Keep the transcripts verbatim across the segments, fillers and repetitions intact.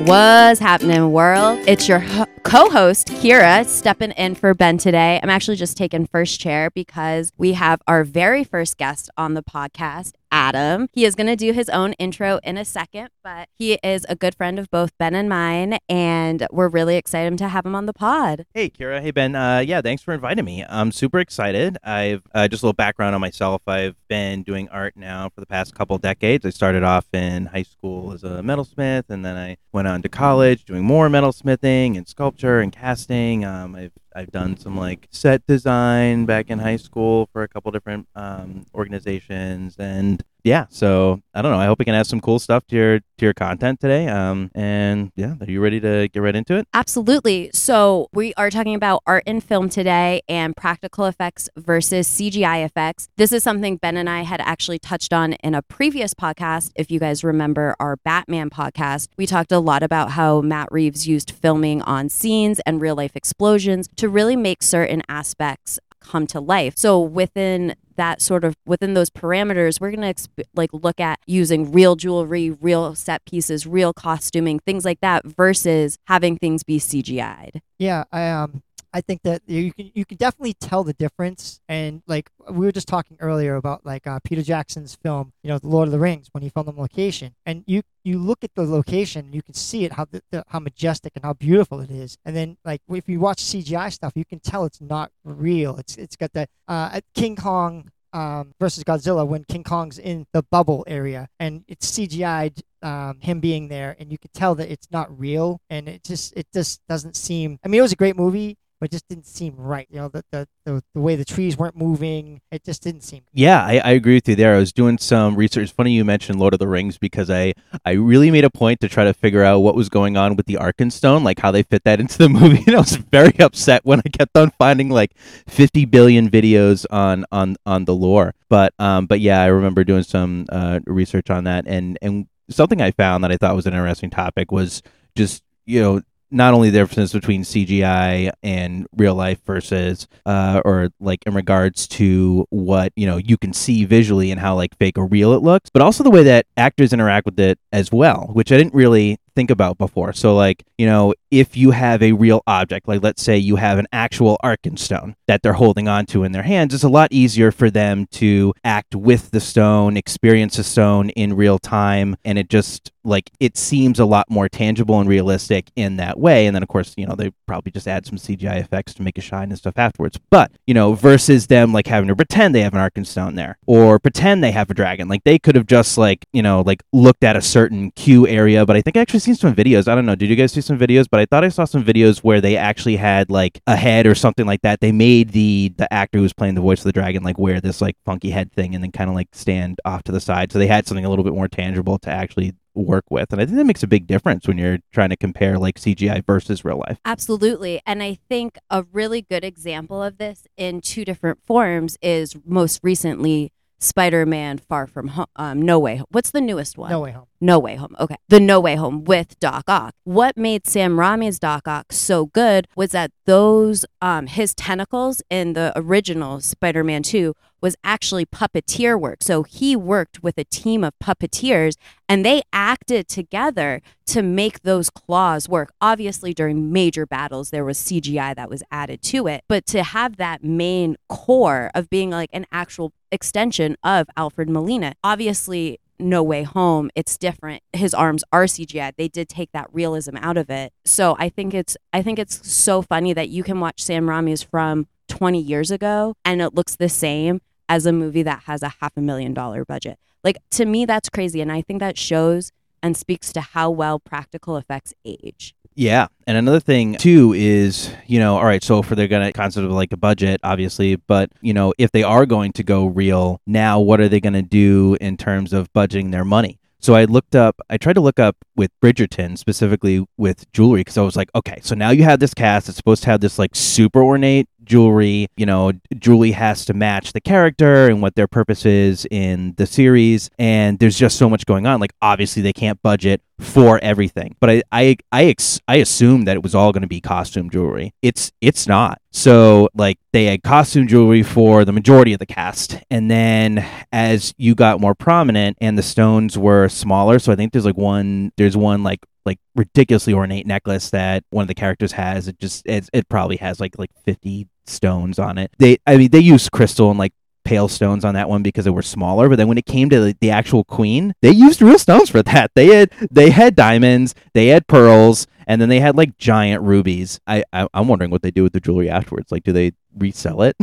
What's happening, world? It's your ho- co-host, Kira, stepping in for Ben today. I'm actually just taking first chair because we have our very first guest on the podcast, Adam. He is going to do his own intro in a second, but he is a good friend of both Ben and mine, and we're really excited to have him on the pod. Hey, Kira. Hey, Ben. Uh, yeah, thanks for inviting me. I'm super excited. I've uh, just a little background on myself. I've been doing art now for the past couple decades. I started off in high school as a metalsmith, and then I went on to college doing more metalsmithing and sculpture and casting. Um, I've I've done some like set design back in high school for a couple different um, organizations, and yeah, so I don't know. I hope we can add some cool stuff to your to your content today. Um, and yeah, are you ready to get right into it? Absolutely. So we are talking about art and film today, and practical effects versus C G I effects. This is something Ben and I had actually touched on in a previous podcast. If you guys remember our Batman podcast, we talked a lot about how Matt Reeves used filming on scenes and real life explosions to really make certain aspects come to life. So within that sort of within those parameters, we're going to exp- like look at using real jewelry, real set pieces, real costuming, things like that, versus having things be C G I'd. Yeah, I um I think that you can you can definitely tell the difference. And like we were just talking earlier about like uh, Peter Jackson's film, you know, The Lord of the Rings, when he filmed on location, and you you look at the location, you can see it how the, the, how majestic and how beautiful it is. And then like if you watch C G I stuff, you can tell it's not real. It's it's got that uh, King Kong um, versus Godzilla, when King Kong's in the bubble area and it's C G I'd. Um, him being there, and you could tell that it's not real, and it just it just doesn't seem. I mean, it was a great movie, but it just didn't seem right. You know, the the, the, the way the trees weren't moving, it just didn't seem. Yeah, I, I agree with you there. I was doing some research. It's funny you mentioned Lord of the Rings, because I, I really made a point to try to figure out what was going on with the Arkenstone, like how they fit that into the movie. And I was very upset when I kept on finding like fifty billion videos on on, on the lore. But um, but yeah, I remember doing some uh, research on that, and and something I found that I thought was an interesting topic was just, you know, not only the difference between C G I and real life versus, uh, or like in regards to what, you know, you can see visually and how like fake or real it looks, but also the way that actors interact with it as well, which I didn't really think about before. So like, you know, if you have a real object, like let's say you have an actual Arkenstone that they're holding onto in their hands, it's a lot easier for them to act with the stone, experience the stone in real time, and it just like it seems a lot more tangible and realistic in that way. And then of course, you know, they probably just add some C G I effects to make it shine and stuff afterwards. But, you know, versus them like having to pretend they have an Arkenstone there or pretend they have a dragon. Like they could have just like, you know, like looked at a certain queue area, but I think I actually seen some videos. I don't know. Did you guys see some videos? But I thought I saw some videos where they actually had like a head or something like that. They made the the actor who was playing the voice of the dragon like wear this like funky head thing and then kind of like stand off to the side. So they had something a little bit more tangible to actually work with. And I think that makes a big difference when you're trying to compare like C G I versus real life. Absolutely. And I think a really good example of this in two different forms is most recently Spider-Man Far From Home, um, No Way Home. What's the newest one? No Way Home. No Way Home. Okay. The No Way Home with Doc Ock. What made Sam Raimi's Doc Ock so good was that those, um, his tentacles in the original Spider-Man two was actually puppeteer work. So he worked with a team of puppeteers, and they acted together to make those claws work. Obviously, during major battles, there was C G I that was added to it. But to have that main core of being like an actual extension of Alfred Molina, obviously, No Way Home, it's different. His arms are C G I. They did take that realism out of it. So I think it's I think it's so funny that you can watch Sam Raimi's from twenty years ago and it looks the same as a movie that has a half a million dollar budget. Like, to me, that's crazy. And I think that shows and speaks to how well practical effects age. Yeah. And another thing, too, is, you know, all right, so for they're going to concept of like a budget, obviously, but, you know, if they are going to go real now, what are they going to do in terms of budgeting their money? So I looked up, I tried to look up with Bridgerton, specifically with jewelry, because I was like, okay, so now you have this cast that's supposed to have this like super ornate jewelry, you know, jewelry has to match the character and what their purpose is in the series. And there's just so much going on. Like, obviously, they can't budget for everything. But I I I, ex- I assumed that it was all going to be costume jewelry. It's it's not. So like they had costume jewelry for the majority of the cast, and then as you got more prominent and the stones were smaller, so I think there's like one there's one like like ridiculously ornate necklace that one of the characters has. It just it, it probably has like like fifty stones on it. They I mean they use crystal and like pale stones on that one because they were smaller, but then when it came to the, the actual queen, they used real stones for that. They had they had diamonds, they had pearls, and then they had like giant rubies. I, I I'm wondering what they do with the jewelry afterwards. Like, do they resell it,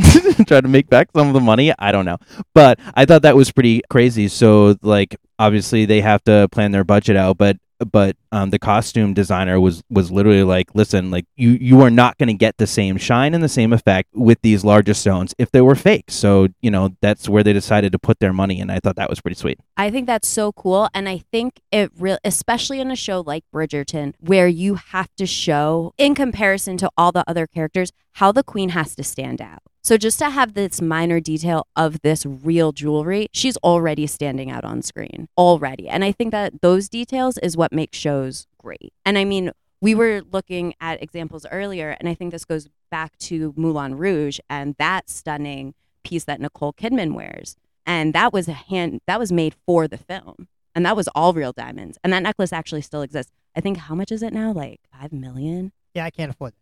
try to make back some of the money? I don't know, but I thought that was pretty crazy. So like obviously they have to plan their budget out, but but um the costume designer was was literally like, listen, like you you are not going to get the same shine and the same effect with these larger stones if they were fake. So you know, that's where they decided to put their money, and I thought that was pretty sweet. I think that's so cool, and I think it real especially in a show like Bridgerton, where you have to show in comparison to all the other characters how the queen has to stand out. So just to have this minor detail of this real jewelry, she's already standing out on screen already. And I think that those details is what makes shows great. And I mean, we were looking at examples earlier, and I think this goes back to Moulin Rouge and that stunning piece that Nicole Kidman wears. And that was a hand that was made for the film. And that was all real diamonds. And that necklace actually still exists. I think, how much is it now? Like five million? Yeah, I can't afford that.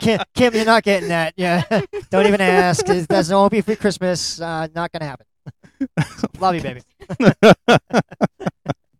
Kim, Kim, you're not getting that. Yeah, don't even ask. It doesn't won't be free Christmas. Uh, not gonna happen. Love you, baby.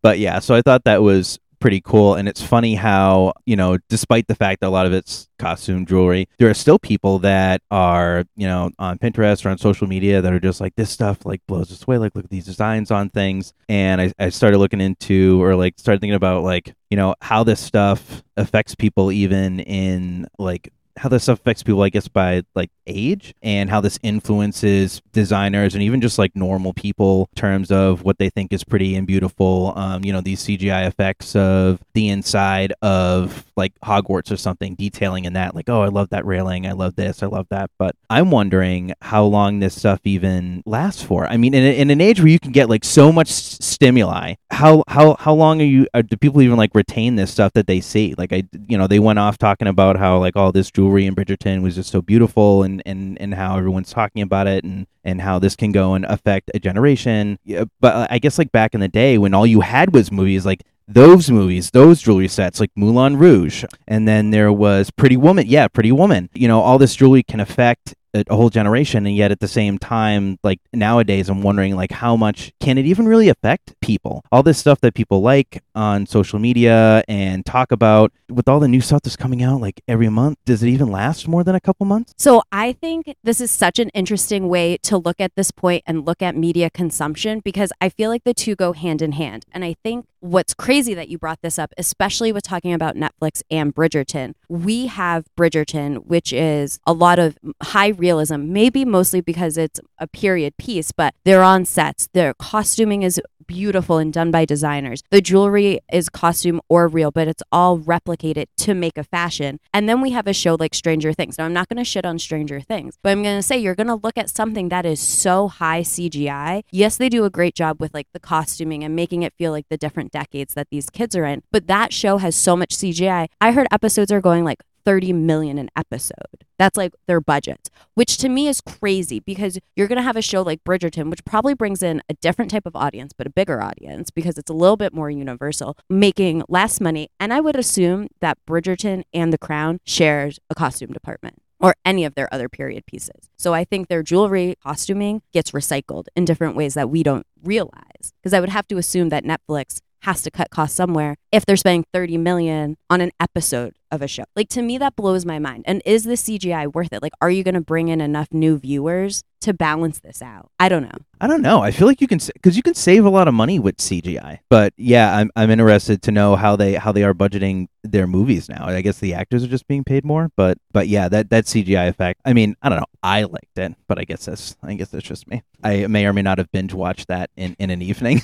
But yeah, so I thought that was pretty cool, and it's funny how, you know, despite the fact that a lot of it's costume jewelry, there are still people that are, you know, on Pinterest or on social media that are just like, this stuff like blows us away, like look at these designs on things. And I, I started looking into or like started thinking about like, you know, how this stuff affects people, even in like how this stuff affects people, I guess, by like age, and how this influences designers and even just like normal people in terms of what they think is pretty and beautiful. Um, you know, these C G I effects of the inside of like Hogwarts or something, detailing in that, like, oh, I love that railing. I love this. I love that. But I'm wondering how long this stuff even lasts for. I mean, in, in an age where you can get like so much s- stimuli, how, how, how long are you, are, do people even like retain this stuff that they see? Like, I, you know, they went off talking about how like all this jewelry and Bridgerton was just so beautiful, and, and, and how everyone's talking about it, and, and how this can go and affect a generation. Yeah, but I guess like back in the day when all you had was movies, like those movies, those jewelry sets, like Moulin Rouge, and then there was Pretty Woman. Yeah, Pretty Woman. You know, all this jewelry can affect a, a whole generation, and yet at the same time, like nowadays, I'm wondering like how much can it even really affect people? All this stuff that people like on social media and talk about, with all the new stuff that's coming out like every month, does it even last more than a couple months? So I think this is such an interesting way to look at this point and look at media consumption, because I feel like the two go hand in hand. And I think what's crazy that you brought this up, especially with talking about Netflix and Bridgerton. We have Bridgerton, which is a lot of high realism, maybe mostly because it's a period piece, but they're on sets. Their costuming is beautiful and done by designers. The jewelry is costume or real, but it's all replicated to make a fashion. And then we have a show like Stranger Things. Now, I'm not going to shit on Stranger Things, but I'm going to say you're going to look at something that is so high C G I. Yes, they do a great job with like the costuming and making it feel like the different decades that these kids are in, but that show has so much C G I. I heard episodes are going like thirty million an episode. That's like their budget, which to me is crazy, because you're going to have a show like Bridgerton, which probably brings in a different type of audience, but a bigger audience because it's a little bit more universal, making less money. And I would assume that Bridgerton and The Crown shares a costume department, or any of their other period pieces. So I think their jewelry costuming gets recycled in different ways that we don't realize, because I would have to assume that Netflix has to cut costs somewhere if they're spending thirty million on an episode of a show. Like, to me, that blows my mind. And is the C G I worth it? Like, are you going to bring in enough new viewers to balance this out? I don't know. I don't know. I feel like you can, because you can save a lot of money with C G I. But yeah, I'm I'm interested to know how they how they are budgeting their movies now. I guess the actors are just being paid more. But but yeah, that, that C G I effect. I mean, I don't know. I liked it, but I guess that's I guess that's just me. I may or may not have binge watched that in, in an evening.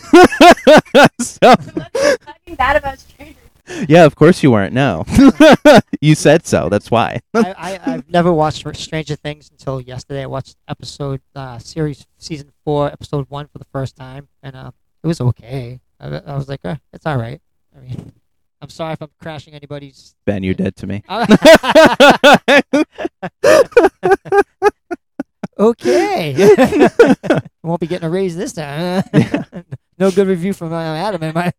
So. Talking bad about strangers. Yeah, of course you weren't. No, you said so. That's why. I, I, I've never watched Stranger Things until yesterday. I watched episode uh, series season four, episode one for the first time, and uh, it was okay. I, I was like, eh, That's all right. I mean, I'm sorry if I'm crashing anybody's... Ben, you're dead to me. Okay. Won't be getting a raise this time. No good review from Adam, am I?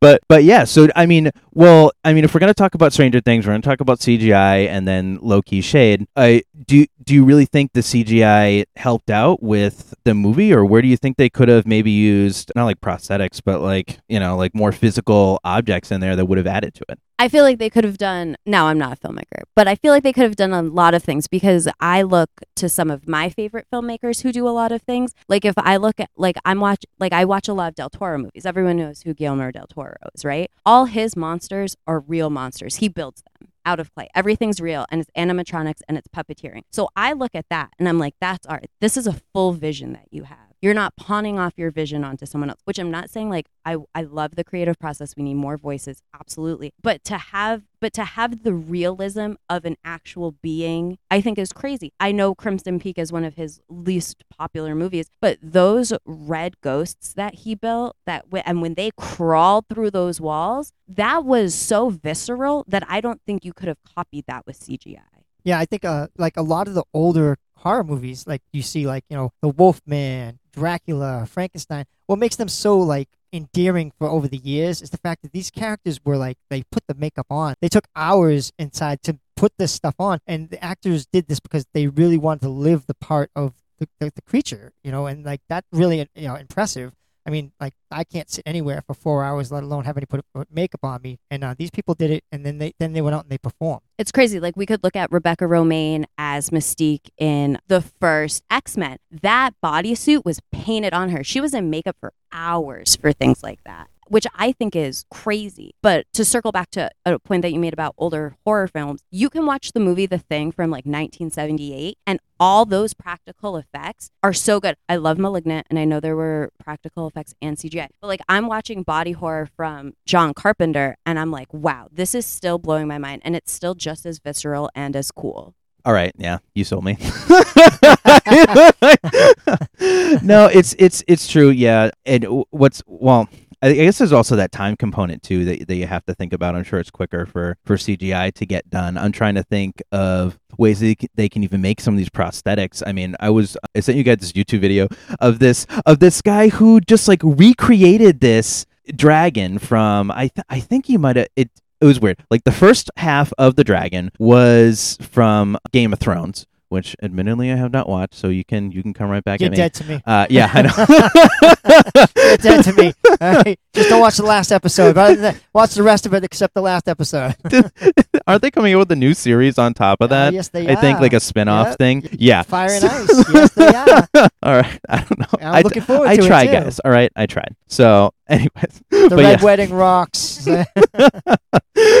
But, but yeah, so, I mean, well, I mean, if we're going to talk about Stranger Things, we're going to talk about C G I and then low-key shade. I, do, do you really think the C G I helped out with the movie, or where do you think they could have maybe used, not like prosthetics, but like, you know, like more physical objects in there that would have added to it? I feel like they could have done, now I'm not a filmmaker, but I feel like they could have done a lot of things, because I look to some of my favorite filmmakers who do a lot of things. Like if I look at, like I'm watch, like I watch a lot of Del Toro movies. Everyone knows who Guillermo Del Toro is, right? All his monsters are real monsters. He builds them out of clay. Everything's real, and it's animatronics and it's puppeteering. So I look at that and I'm like, that's art. This is a full vision that you have. You're not pawning off your vision onto someone else, which I'm not saying like I, I love the creative process. We need more voices. Absolutely. But to have but to have the realism of an actual being, I think is crazy. I know Crimson Peak is one of his least popular movies, but those red ghosts that he built that w- and when they crawled through those walls, that was so visceral that I don't think you could have copied that with C G I. Yeah, I think uh, like a lot of the older horror movies, like you see, like, you know, the Wolfman, Dracula, Frankenstein, what makes them so like endearing for over the years is the fact that these characters were like, they put the makeup on. They took hours inside to put this stuff on, and the actors did this because they really wanted to live the part of the, the, the creature, you know, and like that really, you know, impressive. I mean, like, I can't sit anywhere for four hours, let alone have any put makeup on me. And uh, these people did it, and then they then they went out and they performed. It's crazy. Like, we could look at Rebecca Romijn as Mystique in the first X-Men. That bodysuit was painted on her. She was in makeup for hours for things like that, which I think is crazy. But to circle back to a point that you made about older horror films, you can watch the movie The Thing from like nineteen seventy-eight, and all those practical effects are so good. I love Malignant, and I know there were practical effects and C G I. But like, I'm watching body horror from John Carpenter, and I'm like, wow, this is still blowing my mind, and it's still just as visceral and as cool. All right, yeah, you sold me. No, it's it's it's true, yeah. And what's, well, I guess there's also that time component, too, that, that you have to think about. I'm sure it's quicker for, for C G I to get done. I'm trying to think of ways that they can even make some of these prosthetics. I mean, I was I sent you guys this YouTube video of this of this guy who just, like, recreated this dragon from, I, th- I think he might have... it. It was weird. Like, the first half of the dragon was from Game of Thrones, which admittedly I have not watched, so you can you can come right back. You're at me. You're dead to me. Uh, yeah, I know. You're dead to me. Right. Just don't watch the last episode. That, watch the rest of it except the last episode. Aren't they coming out with a new series on top of that? Uh, yes, they I are. I think like a spin-off yep. thing. Yeah. Fire and Ice. Yes, they are. All right. I don't know. I'm I, looking forward I, to I it, I tried, too. guys. All right. I tried. So... anyways, the Red yeah. Wedding rocks. so,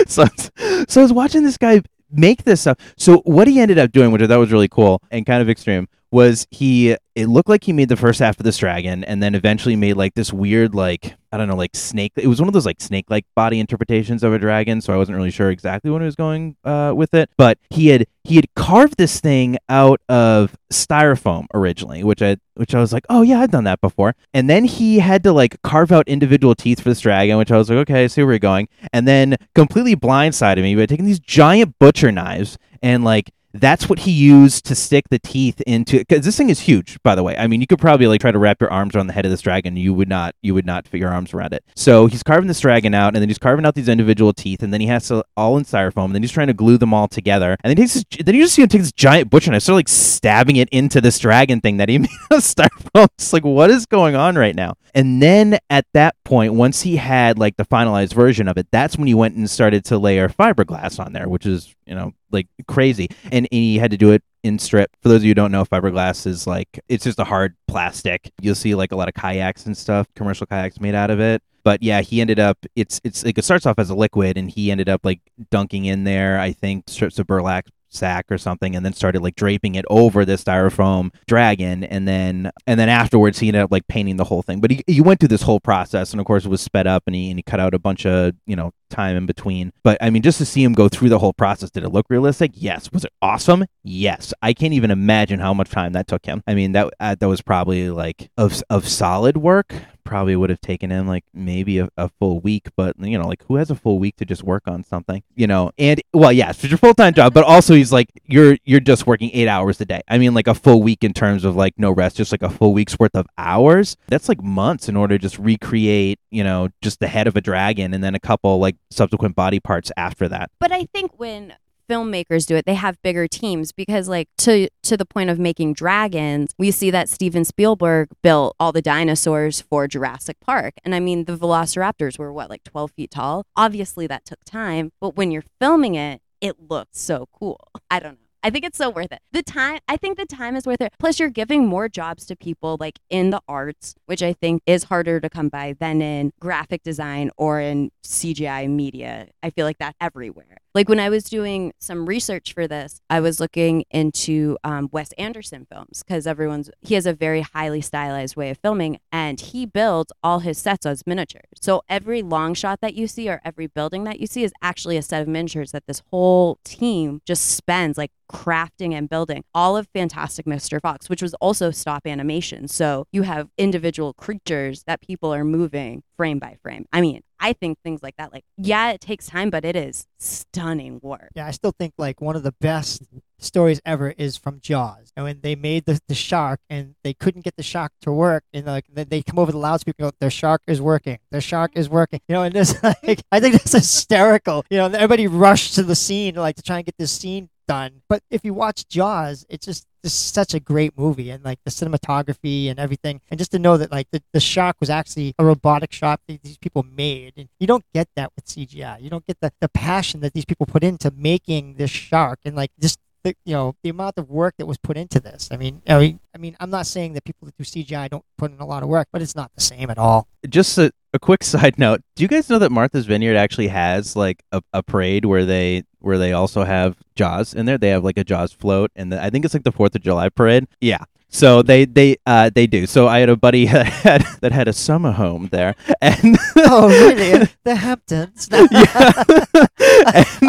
so I was watching this guy make this up. So what he ended up doing, which I thought was really cool and kind of extreme, was he, it looked like he made the first half of this dragon and then eventually made like this weird, like, I don't know, like snake. It was one of those like snake-like body interpretations of a dragon. So I wasn't really sure exactly what he was going uh, with it. But he had he had carved this thing out of styrofoam originally, which I which I was like, oh yeah, I've done that before. And then he had to like carve out individual teeth for this dragon, which I was like, okay, I see where we're going. And then completely blindsided me by taking these giant butcher knives and like, that's what he used to stick the teeth into, because this thing is huge, by the way. I mean, you could probably like try to wrap your arms around the head of this dragon. You would not, you would not fit your arms around it. So he's carving this dragon out, and then he's carving out these individual teeth, and then he has to all in styrofoam, and then he's trying to glue them all together. And then he takes, then you just see him take this giant butcher knife, sort of like stabbing it into this dragon thing that he made out of styrofoam. It's like, what is going on right now? And then at that point, once he had like the finalized version of it, that's when he went and started to layer fiberglass on there, which is, you know, like crazy. And, and he had to do it in strip. For those of you who don't know, fiberglass is like, it's just a hard plastic. You'll see like a lot of kayaks and stuff, commercial kayaks made out of it. But yeah, he ended up, it's it's like it starts off as a liquid, and he ended up like dunking in there, I think, strips of burlap sack or something, and then started like draping it over this styrofoam dragon, and then and then afterwards he ended up like painting the whole thing. But he, he went through this whole process, and of course it was sped up, and he and he cut out a bunch of, you know, time in between. But I mean, just to see him go through the whole process, did it look realistic? Yes. Was it awesome? Yes. I can't even imagine how much time that took him. I mean, that uh, that was probably like of of solid work, probably would have taken him like maybe a, a full week, but you know, like who has a full week to just work on something, you know? And well, yes, it's your full-time job, but also he's like, you're, you're just working eight hours a day. I mean, like a full week in terms of like no rest, just like a full week's worth of hours. That's like months in order to just recreate, you know, just the head of a dragon and then a couple like subsequent body parts after that. But I think when filmmakers do it, they have bigger teams, because like to to the point of making dragons, we see that Steven Spielberg built all the dinosaurs for Jurassic Park, and I mean the velociraptors were what, like twelve feet tall. Obviously that took time, but when you're filming it, it looks so cool. I don't know, I think it's so worth it. The time, I think the time is worth it. Plus, you're giving more jobs to people like in the arts, which I think is harder to come by than in graphic design or in C G I media. I feel like that's everywhere. Like when I was doing some research for this, I was looking into um, Wes Anderson films, because everyone's, he has a very highly stylized way of filming, and he builds all his sets as miniatures. So every long shot that you see or every building that you see is actually a set of miniatures that this whole team just spends like crafting and building. All of Fantastic Mister Fox, which was also stop animation. So you have individual creatures that people are moving frame by frame. I mean, I think things like that, like, yeah, it takes time, but it is stunning work. Yeah, I still think like one of the best stories ever is from Jaws. And when they made the, the shark and they couldn't get the shark to work, and like they come over the loudspeaker and go, their shark is working, their shark is working. You know, and this, like, I think that's hysterical. You know, everybody rushed to the scene like to try and get this scene done. But if you watch Jaws, it's just, it's such a great movie, and like the cinematography and everything, and just to know that like the, the shark was actually a robotic shark that these people made, and you don't get that with C G I. You don't get the, the passion that these people put into making this shark, and like just the, you know, the amount of work that was put into this. I mean, I mean, I mean, I'm not saying that people that do C G I don't put in a lot of work, but it's not the same at all. Just a, a quick side note: do you guys know that Martha's Vineyard actually has like a, a parade where they where they also have Jaws in there? They have like a Jaws float, and the, I think it's like the Fourth of July parade. Yeah. So they they uh, they do. So I had a buddy that had, that had a summer home there, and oh really? The Hamptons. and...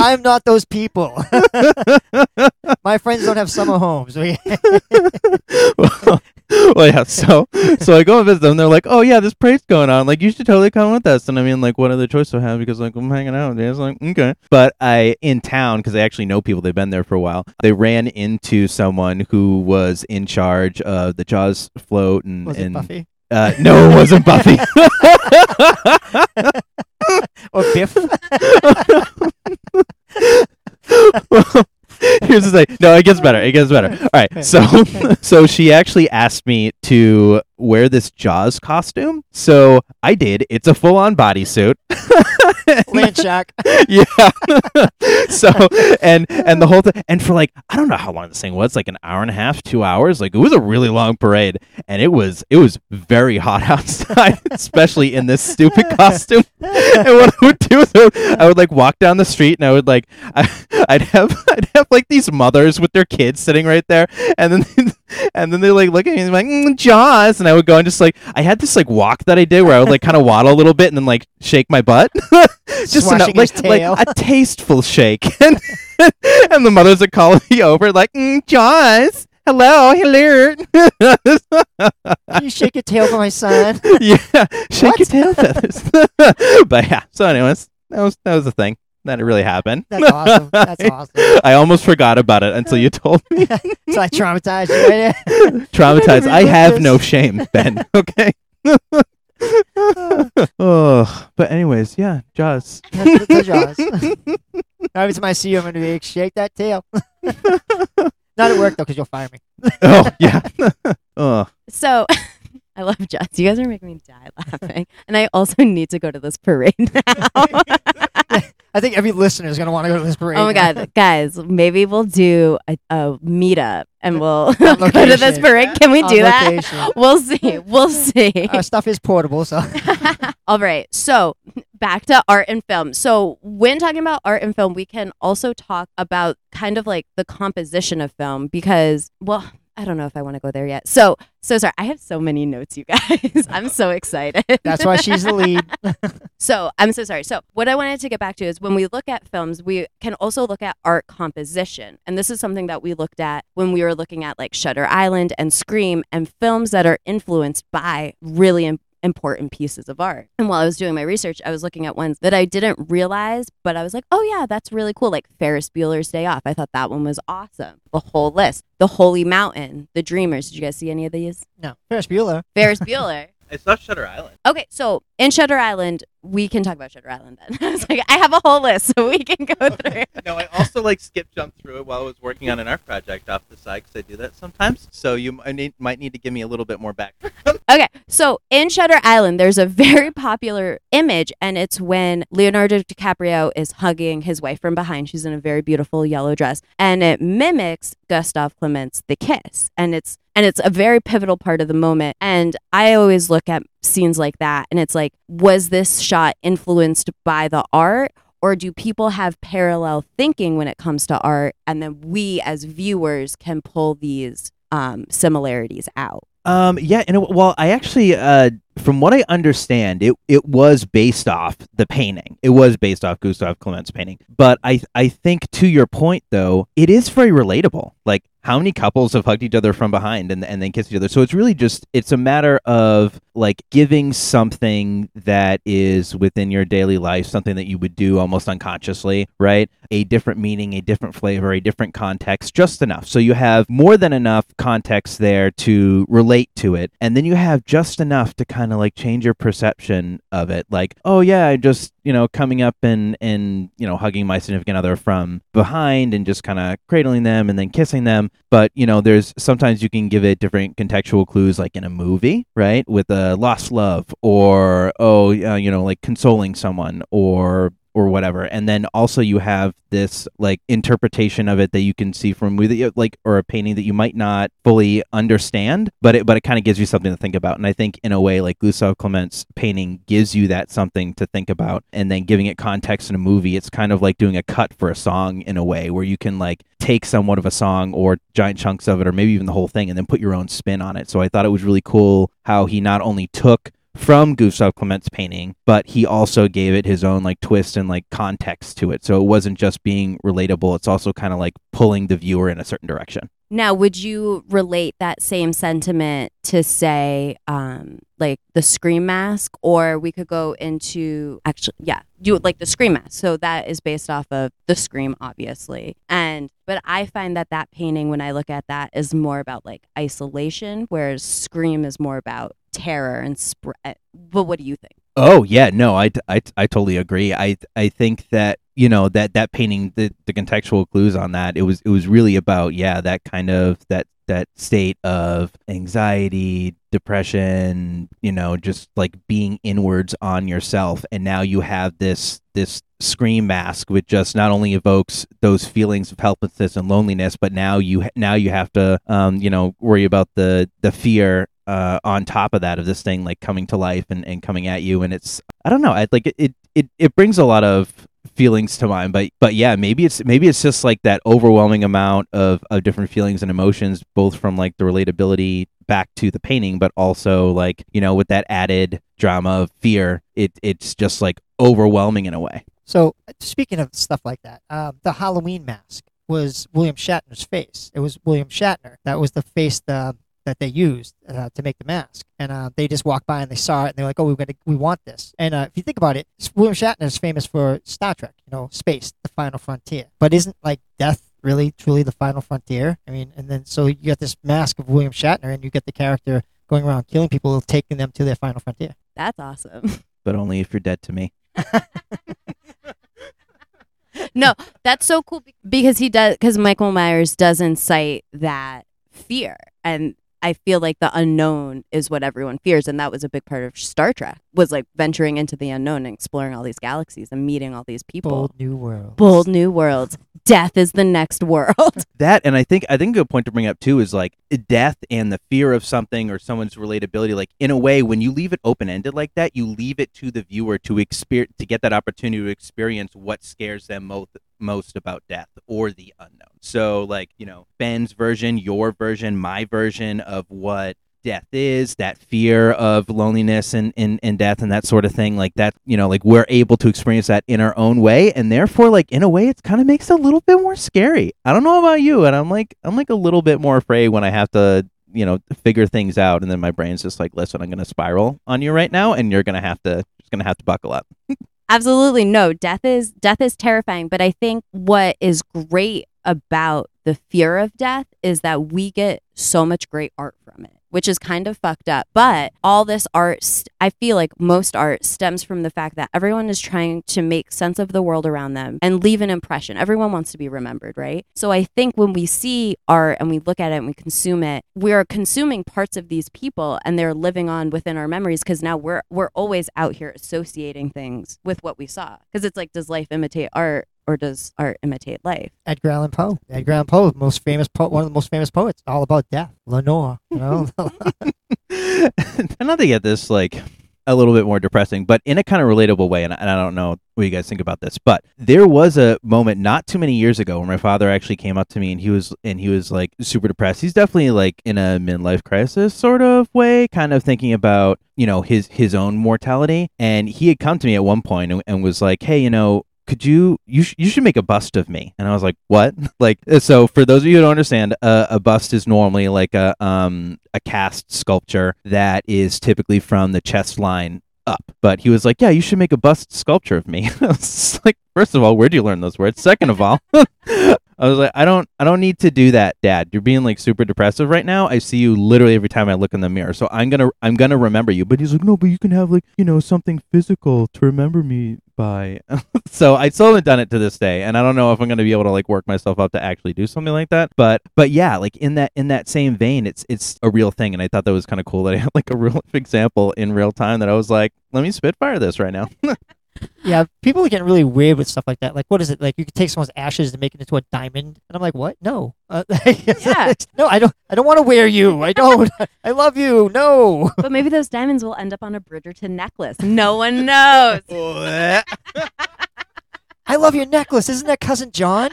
I'm not those people. My friends don't have summer homes. well, well, yeah. So so I go and visit them. They're like, oh yeah, this parade's going on. Like you should totally come with us. And I mean, like, what other choice I have? Because like I'm hanging out. And I was like, okay. But I in town, because I actually know people. They've been there for a while. They ran into someone who was in charge of the Jaws float, and was it and, Buffy? Uh, no, it wasn't Buffy. Or Biff. Well, here's the thing. No, it gets better. It gets better. All right. So, so she actually asked me to wear this Jaws costume. So I did. It's a full-on bodysuit. Landshark. Yeah. So and and the whole thing, and for like I don't know how long this thing was, like an hour and a half, two hours. Like it was a really long parade, and it was it was very hot outside, especially in this stupid costume. And what I would do is I would, I would like walk down the street, and I would like I, I'd have I'd have like these mothers with their kids sitting right there, and then and then they like look at me and like mm, Jaws, and I would go and just like I had this like walk that I did where I would like kind of waddle a little bit and then like shake my butt. Just enough, like, like a tasteful shake. And, and the mothers are calling me over like, mm, Jaws, hello, hello. Can you shake your tail for my son? Yeah, shake what? Your tail feathers. But yeah, so anyways, that was, that was the thing. That it really happened. That's awesome. That's awesome. I almost forgot about it until you told me. So I traumatized you right there. Traumatized. I have no shame, Ben. Okay. Oh, but anyways, yeah, Jaws. That's the Jaws. Every time I see you, I'm going to be like, shake that tail. Not at work, though, because you'll fire me. Oh, yeah. Oh. So... I love Jaws. You guys are making me die laughing. And I also need to go to this parade now. I think every listener is going to want to go to this parade. Oh, my now. God. Guys, maybe we'll do a, a meetup and we'll go to this parade. Can we do that? We'll see. We'll see. Our stuff is portable, so. All right. So back to art and film. So when talking about art and film, we can also talk about kind of like the composition of film because, well, I don't know if I want to go there yet. So, so sorry. I have so many notes, you guys. I'm so excited. That's why she's the lead. So I'm so sorry. So what I wanted to get back to is when we look at films, we can also look at art composition. And this is something that we looked at when we were looking at like Shutter Island and Scream and films that are influenced by really important important pieces of art. And while I was doing my research, I was looking at ones that I didn't realize, but I was like, oh yeah, that's really cool. Like Ferris Bueller's Day Off. I thought that one was awesome. The whole list. The Holy Mountain. The Dreamers. Did you guys see any of these? No. Ferris Bueller. Ferris Bueller. It's not Shutter Island. Okay, so in Shutter Island, we can talk about Shutter Island then. I was like, I have a whole list, so we can go okay. through. No, I also like skip jump through it while I was working on an art project off the side because I do that sometimes. So you might need to give me a little bit more background. Okay, so in Shutter Island, there's a very popular image, and it's when Leonardo DiCaprio is hugging his wife from behind. She's in a very beautiful yellow dress, and it mimics Gustav Clement's The Kiss, and it's And it's a very pivotal part of the moment. And I always look at scenes like that and it's like, was this shot influenced by the art? Or do people have parallel thinking when it comes to art? And then we as viewers can pull these um, similarities out. Um, yeah, and it, well, I actually, uh, from what I understand, it, it was based off the painting. It was based off Gustav Clement's painting. But I I think to your point, though, it is very relatable. Like, how many couples have hugged each other from behind and and then kissed each other? So it's really just, it's a matter of, like, giving something that is within your daily life, something that you would do almost unconsciously, right? A different meaning, a different flavor, a different context, just enough. So you have more than enough context there to relate to it. And then you have just enough to kind of, like, change your perception of it. Like, oh, yeah, I just, you know, coming up and, and you know, hugging my significant other from behind and just kind of cradling them and then kissing them. But, you know, there's sometimes you can give it different contextual clues, like in a movie, right? With a lost love or, oh, uh, you know, like consoling someone or or whatever. And then also you have this like interpretation of it that you can see from movie, like, or a painting that you might not fully understand, but it, but it kind of gives you something to think about. And I think in a way like Gustav Clement's painting gives you that something to think about, and then giving it context in a movie, it's kind of like doing a cut for a song in a way where you can like take somewhat of a song or giant chunks of it, or maybe even the whole thing, and then put your own spin on it. So I thought it was really cool how he not only took from Gustav Clement's painting, but he also gave it his own like twist and like context to it. So it wasn't just being relatable. It's also kind of like pulling the viewer in a certain direction. Now, would you relate that same sentiment to, say, um, like the Scream mask, or we could go into actually, yeah, you like the Scream mask. So that is based off of the Scream, obviously. And but I find that that painting, when I look at that, is more about like isolation, whereas Scream is more about terror and spread. But what do you think? Oh yeah, no, I, I, I totally agree. I I think that, you know, that that painting, the, the contextual clues on that, it was it was really about, yeah, that kind of that that state of anxiety, depression, you know, just like being inwards on yourself. And now you have this this Scream mask, which just not only evokes those feelings of helplessness and loneliness, but now you now you have to um you know worry about the the fear uh on top of that, of this thing like coming to life and, and coming at you. And it's, I don't know, I like it it it brings a lot of feelings to mind, but but yeah, maybe it's maybe it's just like that overwhelming amount of, of different feelings and emotions, both from like the relatability back to the painting, but also like, you know, with that added drama of fear, it it's just like overwhelming in a way. So speaking of stuff like that, um, the Halloween mask was William Shatner's face. It was William Shatner. That was the face the that they used uh, to make the mask. And uh, they just walked by and they saw it and they're like, oh, we're gonna, we want this. And uh, if you think about it, William Shatner is famous for Star Trek, you know, space, the final frontier. But isn't like death really truly the final frontier? I mean, and then so you got this mask of William Shatner and you get the character going around killing people, taking them to their final frontier. That's awesome. But only if you're dead to me. No, that's so cool because he does, because Michael Myers does incite that fear. And I feel like the unknown is what everyone fears. And that was a big part of Star Trek, was like venturing into the unknown and exploring all these galaxies and meeting all these people. Bold new worlds. Bold new worlds. Death is the next world. That, and I think I think a good point to bring up too is like death and the fear of something or someone's relatability. Like in a way, when you leave it open-ended like that, you leave it to the viewer to experience, to get that opportunity to experience what scares them most. most about death or the unknown. So like, you know, Ben's version, your version, my version of what death is, that fear of loneliness and, and, and death and that sort of thing, like that, you know, like we're able to experience that in our own way. And therefore, like in a way, it kind of makes it a little bit more scary. I don't know about you. And I'm like, I'm like a little bit more afraid when I have to you know, figure things out. And then my brain's just like, listen, I'm going to spiral on you right now, and you're going to have to just going to have to buckle up. Absolutely. No, death is death is terrifying. But I think what is great about the fear of death is that we get so much great art from it, which is kind of fucked up. But all this art, st- I feel like most art stems from the fact that everyone is trying to make sense of the world around them and leave an impression. Everyone wants to be remembered, right? So I think when we see art and we look at it and we consume it, we're consuming parts of these people and they're living on within our memories, because now we're we're always out here associating things with what we saw. Because it's like, does life imitate art? Or does art imitate life? Edgar Allan Poe. Edgar Allan Poe, most famous po- one of the most famous poets, all about death. Lenore, you know? And not to get this like a little bit more depressing, but in a kind of relatable way, and I, and I don't know what you guys think about this, but there was a moment not too many years ago where my father actually came up to me, and he was and he was like super depressed. He's definitely like in a midlife crisis sort of way, kind of thinking about, you know, his his own mortality. And he had come to me at one point and, and was like, hey, you know, could you, you, sh- you should make a bust of me. And I was like, what? Like, so for those of you who don't understand, uh, a bust is normally like a, um, a cast sculpture that is typically from the chest line up. But he was like, yeah, you should make a bust sculpture of me. I was like, first of all, where'd you learn those words? Second of all, I was like, I don't, I don't need to do that, Dad. You're being like super depressive right now. I see you literally every time I look in the mirror. So I'm going to, I'm going to remember you. But he's like, no, but you can have like, you know, something physical to remember me by. So I still haven't done it to this day. And I don't know if I'm going to be able to like work myself up to actually do something like that. But, but yeah, like in that, in that same vein, it's, it's a real thing. And I thought that was kind of cool that I had like a real example in real time that I was like, let me spitfire this right now. Yeah, people are getting really weird with stuff like that. Like, what is it? Like, you could take someone's ashes and make it into a diamond, and I'm like, what? No, uh, yeah. no, I don't. I don't want to wear you. I don't. I love you. No. But maybe those diamonds will end up on a Bridgerton necklace. No one knows. I love your necklace. Isn't that Cousin John?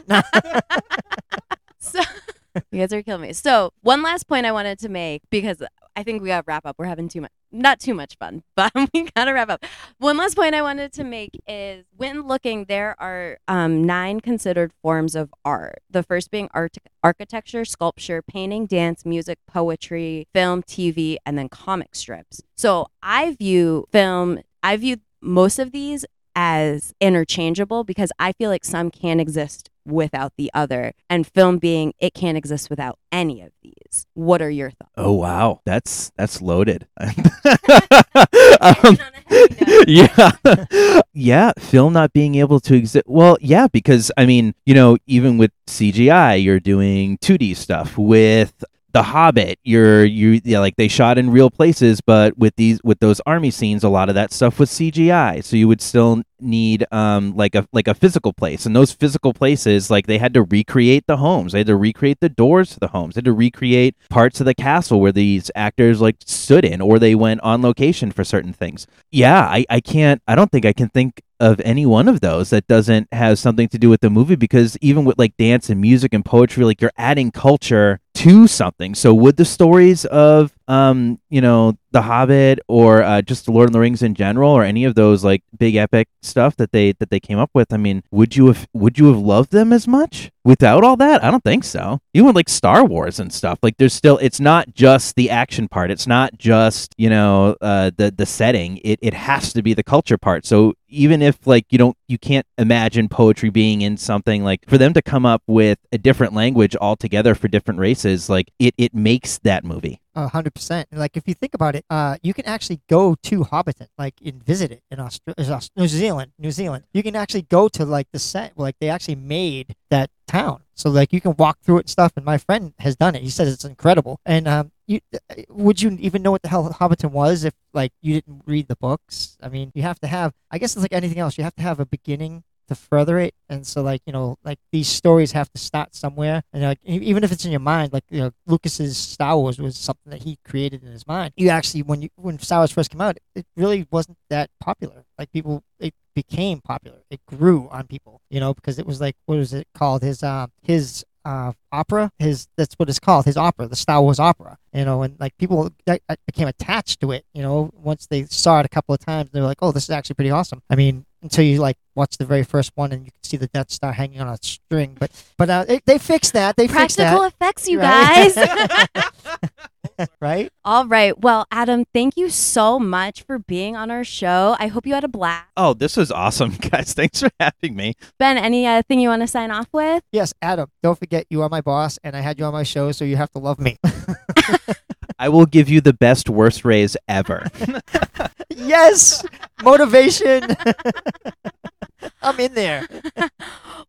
So, you guys are killing me. So, one last point I wanted to make, because I think we got to wrap up. We're having too much. Not too much fun, but we gotta wrap up. One last point I wanted to make is, when looking, there are um, nine considered forms of art. The first being art- architecture, sculpture, painting, dance, music, poetry, film, T V, and then comic strips. So I view film, I view most of these as interchangeable, because I feel like some can exist without the other, and film being it can't exist without any of these. What are your thoughts? Oh wow, that's that's loaded. um, yeah, yeah. Film not being able to exist. Well, yeah, because I mean, you know, even with C G I, you're doing two D stuff with. The Hobbit, you're you yeah, like they shot in real places, but with these with those army scenes, a lot of that stuff was C G I. So you would still need um like a like a physical place, and those physical places, like they had to recreate the homes, they had to recreate the doors to the homes, they had to recreate parts of the castle where these actors like stood in, or they went on location for certain things. Yeah, I I can't I don't think I can think. of any one of those that doesn't have something to do with the movie, because even with like dance and music and poetry, like you're adding culture to something. So would the stories of um you know The Hobbit or uh, just The Lord of the Rings in general, or any of those like big epic stuff that they that they came up with, I mean, would you have would you have loved them as much without all that? I don't think so. Even like Star Wars and stuff, like there's still, it's not just the action part, it's not just you know uh, the the setting, it it has to be the culture part. So even if like you don't you can't imagine poetry being in something, like for them to come up with a different language altogether for different races, like it it makes that movie. A hundred percent. Like if you think about it, uh, you can actually go to Hobbiton, like and visit it in Australia, New Zealand, New Zealand. You can actually go to like the set, like they actually made that town. So like you can walk through it and stuff. And my friend has done it. He says it's incredible. And um, you, would you even know what the hell Hobbiton was if like you didn't read the books? I mean, you have to have. I guess it's like anything else. You have to have a beginning to further it, and so like you know like these stories have to start somewhere, and like even if it's in your mind, like you know Lucas's Star Wars was something that he created in his mind. You actually when you when Star Wars first came out, it really wasn't that popular. Like people, it became popular, it grew on people, you know because it was like, what was it called, his um uh, his uh opera his that's what it's called, his opera, the Star Wars opera, you know and like people that, that became attached to it, you know once they saw it a couple of times, they were like, oh, this is actually pretty awesome. I mean, until you like watch the very first one and you can see the Death Star hanging on a string, but but uh, they, they fixed that. They practical fixed that. Practical effects, you right? guys. Right? All right. Well, Adam, thank you so much for being on our show. I hope you had a blast. Oh, this was awesome, guys. Thanks for having me. Ben, any uh, thing you want to sign off with? Yes, Adam, don't forget you are my boss and I had you on my show, so you have to love me. I will give you the best worst raise ever. Yes! Motivation! I'm in there.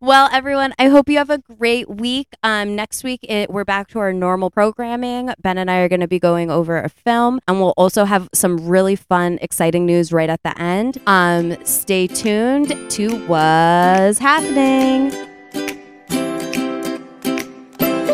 Well, everyone, I hope you have a great week. Um, next week, it, we're back to our normal programming. Ben and I are going to be going over a film, and we'll also have some really fun, exciting news right at the end. Um, stay tuned to What's Happening.